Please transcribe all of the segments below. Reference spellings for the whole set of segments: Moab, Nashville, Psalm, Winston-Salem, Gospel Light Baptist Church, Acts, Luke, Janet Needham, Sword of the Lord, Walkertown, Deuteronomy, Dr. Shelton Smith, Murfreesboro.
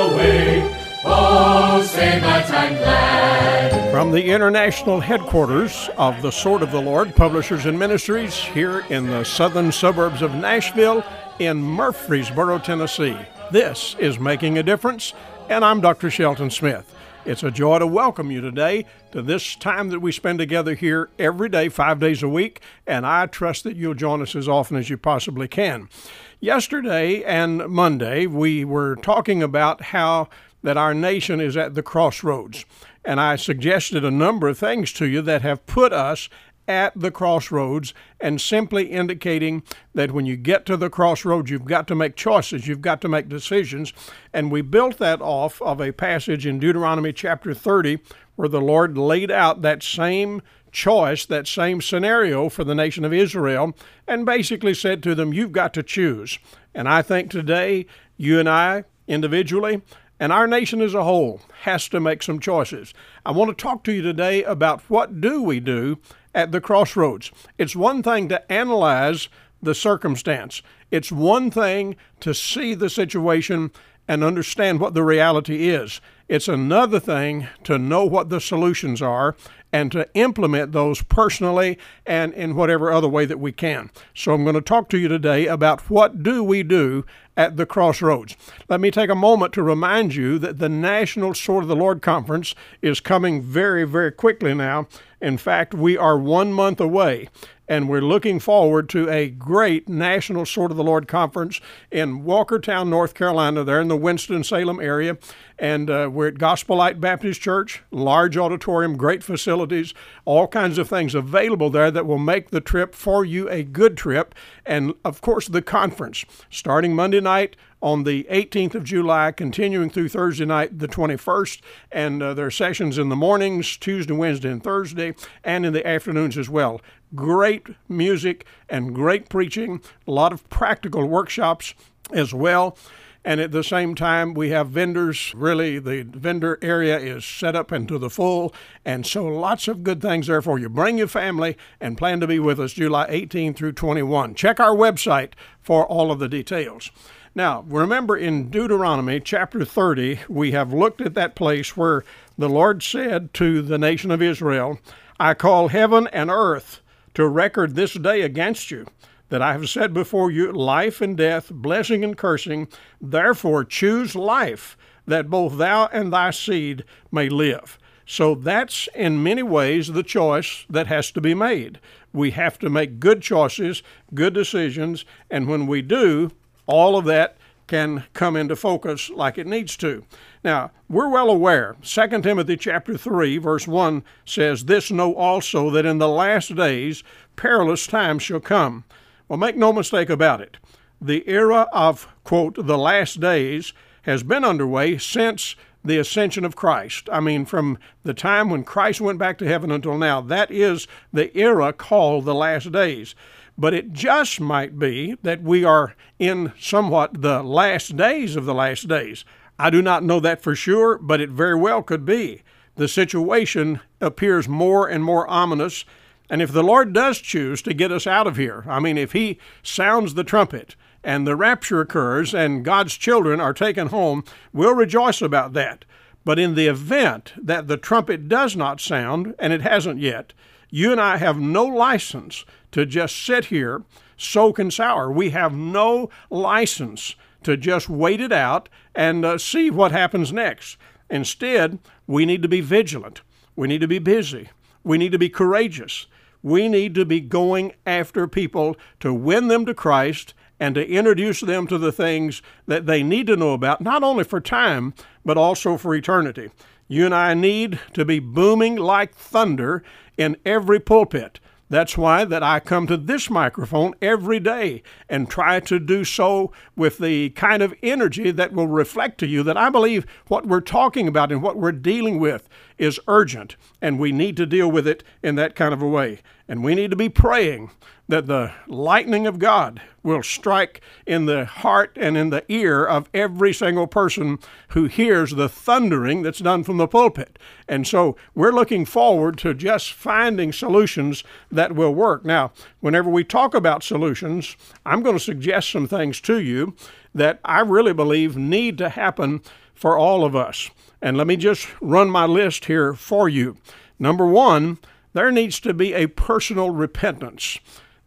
away. Oh, say that I'm glad. From the international headquarters of the Sword of the Lord Publishers and Ministries here in the southern suburbs of Nashville in Murfreesboro, Tennessee. This is Making a Difference, and I'm Dr. Shelton Smith. It's a joy to welcome you today to this time that we spend together here every day, 5 days a week, and I trust that you'll join us as often as you possibly can. Yesterday and Monday, we were talking about how that our nation is at the crossroads, and I suggested a number of things to you that have put us at the crossroads, and simply indicating that when you get to the crossroads, you've got to make choices, you've got to make decisions. And we built that off of a passage in Deuteronomy chapter 30, where the Lord laid out that same choice, that same scenario for the nation of Israel, and basically said to them, you've got to choose. And I think today, you and I individually, and our nation as a whole, has to make some choices. I want to talk to you today about what do we do at the crossroads. It's one thing to analyze the circumstance. It's one thing to see the situation and understand what the reality is. It's another thing to know what the solutions are and to implement those personally and in whatever other way that we can. So I'm going to talk to you today about what do we do at the crossroads. Let me take a moment to remind you that the National Sword of the Lord Conference is coming very, very quickly now. In fact, we are 1 month away, and we're looking forward to a great National Sword of the Lord Conference in Walkertown, North Carolina, there in the Winston-Salem area. And we're at Gospel Light Baptist Church, large auditorium, great facilities, all kinds of things available there that will make the trip for you a good trip. And, of course, the conference, starting Monday night on the 18th of July, continuing through Thursday night, the 21st. And there are sessions in the mornings, Tuesday, Wednesday, and Thursday, and in the afternoons as well. Great music and great preaching, a lot of practical workshops as well. And at the same time, we have vendors. Really, the vendor area is set up and to the full. And so lots of good things there for you. Bring your family and plan to be with us July 18 through 21. Check our website for all of the details. Now, remember in Deuteronomy chapter 30, we have looked at that place where the Lord said to the nation of Israel, I call heaven and earth to record this day against you, that I have said before you, life and death, blessing and cursing. Therefore, choose life, that both thou and thy seed may live. So that's in many ways the choice that has to be made. We have to make good choices, good decisions, and when we do, all of that can come into focus like it needs to. Now, we're well aware. 2 Timothy chapter 3, verse 1 says, This know also that in the last days perilous times shall come. Well, make no mistake about it. The era of, quote, the last days has been underway since the ascension of Christ. I mean, from the time when Christ went back to heaven until now, that is the era called the last days. But it just might be that we are in somewhat the last days of the last days. I do not know that for sure, but it very well could be. The situation appears more and more ominous. And if the Lord does choose to get us out of here, I mean, if he sounds the trumpet and the rapture occurs and God's children are taken home, we'll rejoice about that. But in the event that the trumpet does not sound, and it hasn't yet, you and I have no license to just sit here, soak and sour. We have no license to just wait it out and see what happens next. Instead, we need to be vigilant. We need to be busy. We need to be courageous. We need to be going after people to win them to Christ and to introduce them to the things that they need to know about, not only for time, but also for eternity. You and I need to be booming like thunder in every pulpit. That's why that I come to this microphone every day and try to do so with the kind of energy that will reflect to you that I believe what we're talking about and what we're dealing with is urgent, and we need to deal with it in that kind of a way. And we need to be praying that the lightning of God will strike in the heart and in the ear of every single person who hears the thundering that's done from the pulpit. And so we're looking forward to just finding solutions that will work. Now, whenever we talk about solutions, I'm going to suggest some things to you that I really believe need to happen for all of us. And let me just run my list here for you. Number one, there needs to be a personal repentance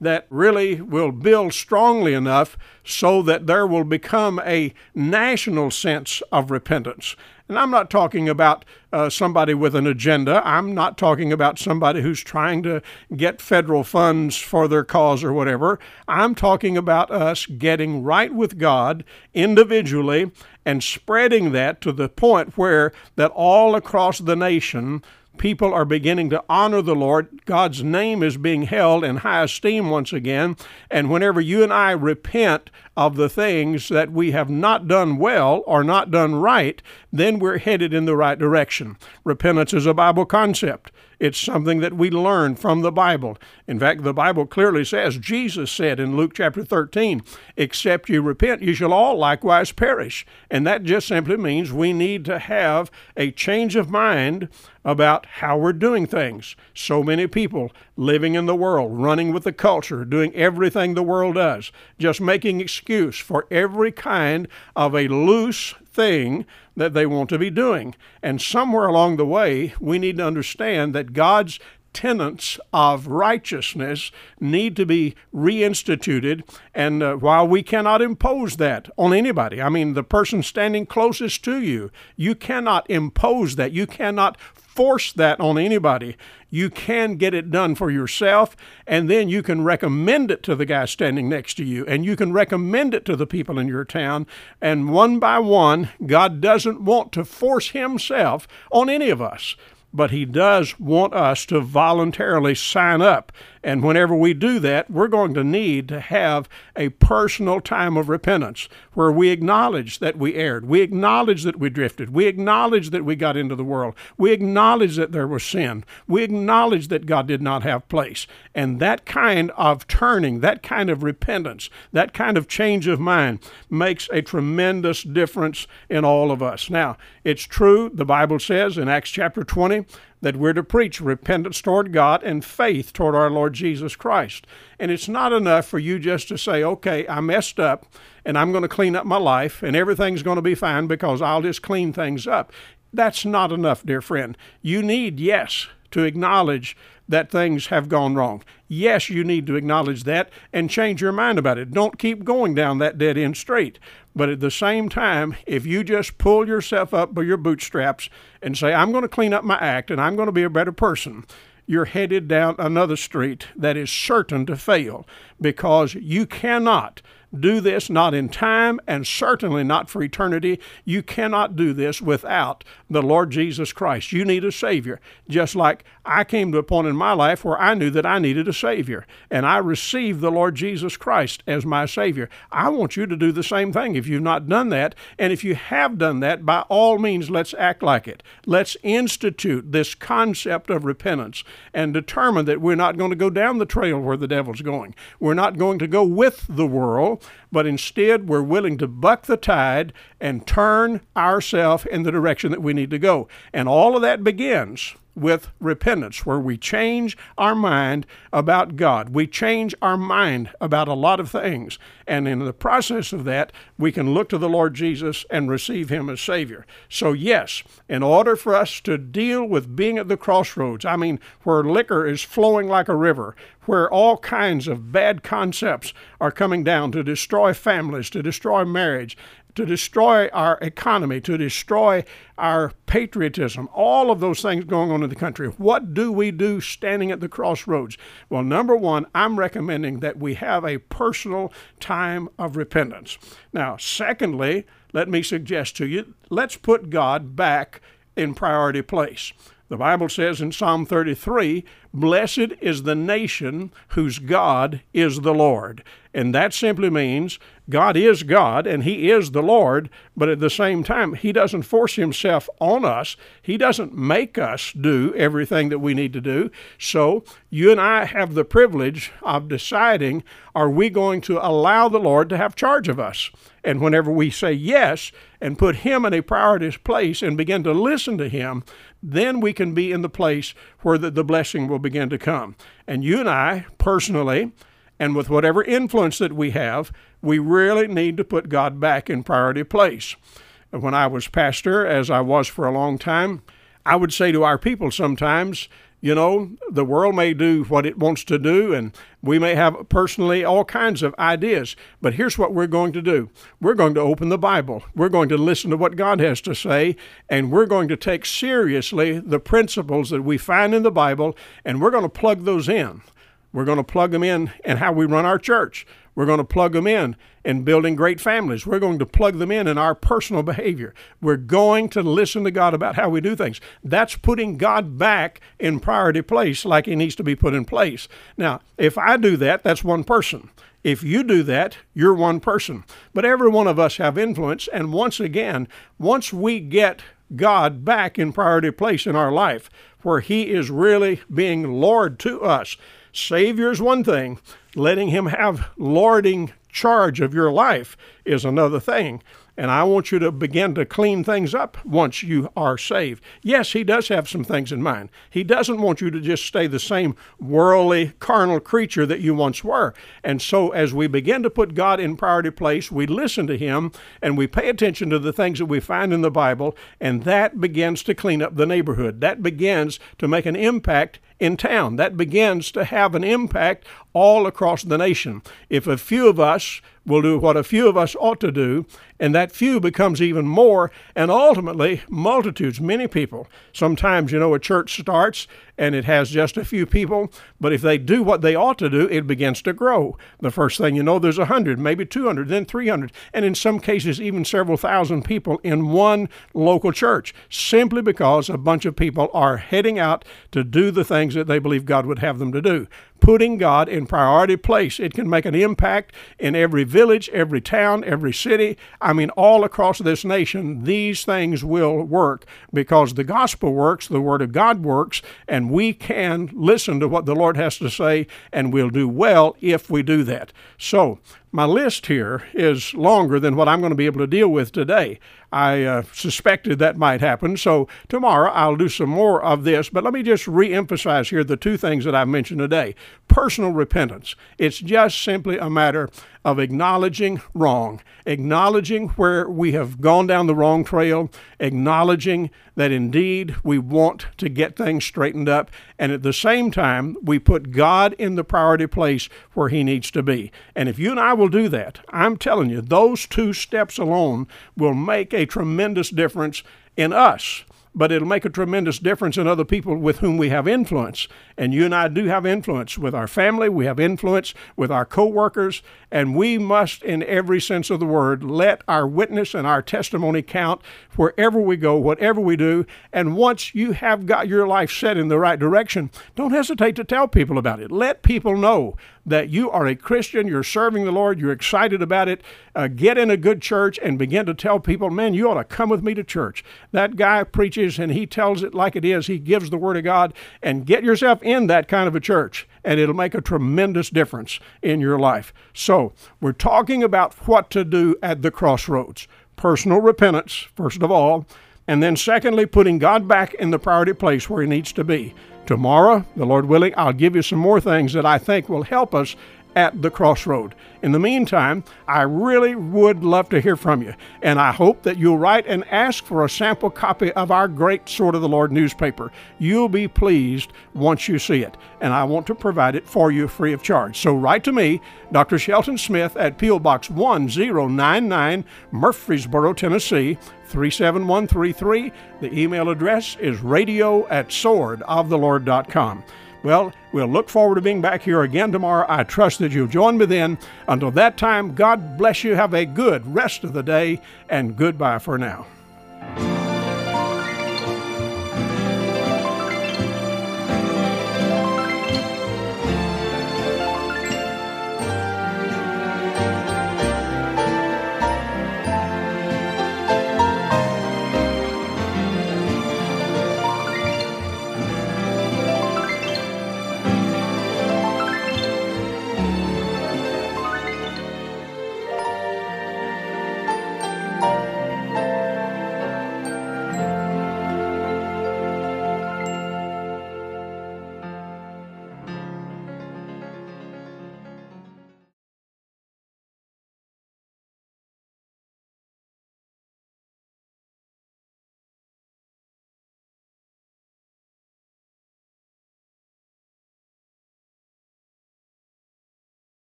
that really will build strongly enough so that there will become a national sense of repentance. And I'm not talking about somebody with an agenda. I'm not talking about somebody who's trying to get federal funds for their cause or whatever. I'm talking about us getting right with God individually and spreading that to the point where that all across the nation, people are beginning to honor the Lord. God's name is being held in high esteem once again. And whenever you and I repent of the things that we have not done well or not done right, then we're headed in the right direction. Repentance is a Bible concept. It's something that we learn from the Bible. In fact, the Bible clearly says, Jesus said in Luke chapter 13, except you repent, you shall all likewise perish. And that just simply means we need to have a change of mind about how we're doing things. So many people living in the world, running with the culture, doing everything the world does, just making excuse for every kind of a loose thing that they want to be doing. And somewhere along the way, we need to understand that God's tenets of righteousness need to be reinstituted. And while we cannot impose that on anybody, I mean, the person standing closest to you, you cannot impose that. You cannot force that on anybody. You can get it done for yourself, and then you can recommend it to the guy standing next to you, and you can recommend it to the people in your town. And one by one, God doesn't want to force himself on any of us, but he does want us to voluntarily sign up. And whenever we do that, we're going to need to have a personal time of repentance where we acknowledge that we erred. We acknowledge that we drifted. We acknowledge that we got into the world. We acknowledge that there was sin. We acknowledge that God did not have place. And that kind of turning, that kind of repentance, that kind of change of mind makes a tremendous difference in all of us. Now, it's true, the Bible says in Acts chapter 20, that we're to preach repentance toward God and faith toward our Lord Jesus Christ. And it's not enough for you just to say, okay, I messed up and I'm going to clean up my life and everything's going to be fine because I'll just clean things up. That's not enough, dear friend. You need, yes, to acknowledge that things have gone wrong. Yes, you need to acknowledge that and change your mind about it. Don't keep going down that dead end street. But at the same time, if you just pull yourself up by your bootstraps and say, I'm going to clean up my act and I'm going to be a better person, you're headed down another street that is certain to fail, because you cannot do this, not in time and certainly not for eternity. You cannot do this without the Lord Jesus Christ. You need a Savior, just like I came to a point in my life where I knew that I needed a Savior, and I received the Lord Jesus Christ as my Savior. I want you to do the same thing if you've not done that, and if you have done that, by all means, let's act like it. Let's institute this concept of repentance and determine that we're not going to go down the trail where the devil's going. We're not going to go with the world, but instead we're willing to buck the tide and turn ourselves in the direction that we need to go. And all of that begins with repentance, where we change our mind about God. We change our mind about a lot of things. And in the process of that, we can look to the Lord Jesus and receive him as Savior. So yes, in order for us to deal with being at the crossroads, I mean, where liquor is flowing like a river, where all kinds of bad concepts are coming down to destroy families, to destroy marriage, to destroy our economy, to destroy our patriotism, all of those things going on in the country. What do we do standing at the crossroads? Well, number one, I'm recommending that we have a personal time of repentance. Now, secondly, let me suggest to you, let's put God back in priority place. The Bible says in Psalm 33, Blessed is the nation whose God is the Lord. And that simply means God is God and He is the Lord, but at the same time, He doesn't force Himself on us. He doesn't make us do everything that we need to do. So you and I have the privilege of deciding, are we going to allow the Lord to have charge of us? And whenever we say yes and put Him in a priority place and begin to listen to Him, then we can be in the place where the blessing will begin to come. And you and I personally, and with whatever influence that we have, we really need to put God back in priority place. When I was pastor, as I was for a long time, I would say to our people sometimes, you know, the world may do what it wants to do, and we may have personally all kinds of ideas, but here's what we're going to do. We're going to open the Bible. We're going to listen to what God has to say, and we're going to take seriously the principles that we find in the Bible, and we're going to plug those in. We're going to plug them in how we run our church. We're going to plug them in building great families. We're going to plug them in our personal behavior. We're going to listen to God about how we do things. That's putting God back in priority place like He needs to be put in place. Now, if I do that, that's one person. If you do that, you're one person. But every one of us have influence. And once again, once we get God back in priority place in our life, where He is really being Lord to us, Savior is one thing. Letting Him have lording charge of your life is another thing. And I want you to begin to clean things up once you are saved. Yes, He does have some things in mind. He doesn't want you to just stay the same worldly, carnal creature that you once were. And so as we begin to put God in priority place, we listen to Him and we pay attention to the things that we find in the Bible, and that begins to clean up the neighborhood. That begins to make an impact in town. That begins to have an impact all across the nation. If a few of us will do what a few of us ought to do, and that few becomes even more, and ultimately multitudes, many people. Sometimes, you know, a church starts and it has just a few people, but if they do what they ought to do, it begins to grow. The first thing you know, there's 100, maybe 200, then 300, and in some cases even several thousand people in one local church, simply because a bunch of people are heading out to do the things that they believe God would have them to do. Putting God in priority place. It can make an impact in every village, every town, every city. I mean, all across this nation, these things will work because the gospel works, the Word of God works, and we can listen to what the Lord has to say, and we'll do well if we do that. So, my list here is longer than what I'm going to be able to deal with today. I suspected that might happen, so tomorrow I'll do some more of this, but let me just reemphasize here the two things that I've mentioned today. Personal repentance. It's just simply a matter of acknowledging wrong, acknowledging where we have gone down the wrong trail, acknowledging that indeed we want to get things straightened up, and at the same time, we put God in the priority place where He needs to be. And if you and I will do that, I'm telling you, those two steps alone will make a tremendous difference in us, but it'll make a tremendous difference in other people with whom we have influence. And you and I do have influence with our family. We have influence with our co-workers. And we must, in every sense of the word, let our witness and our testimony count wherever we go, whatever we do. And once you have got your life set in the right direction, don't hesitate to tell people about it. Let people know that you are a Christian, you're serving the Lord, you're excited about it. Get in a good church and begin to tell people, man, you ought to come with me to church. That guy preaches and he tells it like it is. He gives the Word of God, and get yourself in that kind of a church, and it'll make a tremendous difference in your life. So we're talking about what to do at the crossroads. Personal repentance, first of all, and then secondly, putting God back in the priority place where He needs to be. Tomorrow, the Lord willing, I'll give you some more things that I think will help us at the crossroad. In the meantime, I really would love to hear from you, and I hope that you'll write and ask for a sample copy of our great Sword of the Lord newspaper. You'll be pleased once you see it, and I want to provide it for you free of charge. So write to me, Dr. Shelton Smith at P.O. Box 1099, Murfreesboro, Tennessee, 37133. The email address is radio@swordofthelord.com. Well, we'll look forward to being back here again tomorrow. I trust that you'll join me then. Until that time, God bless you. Have a good rest of the day, and goodbye for now.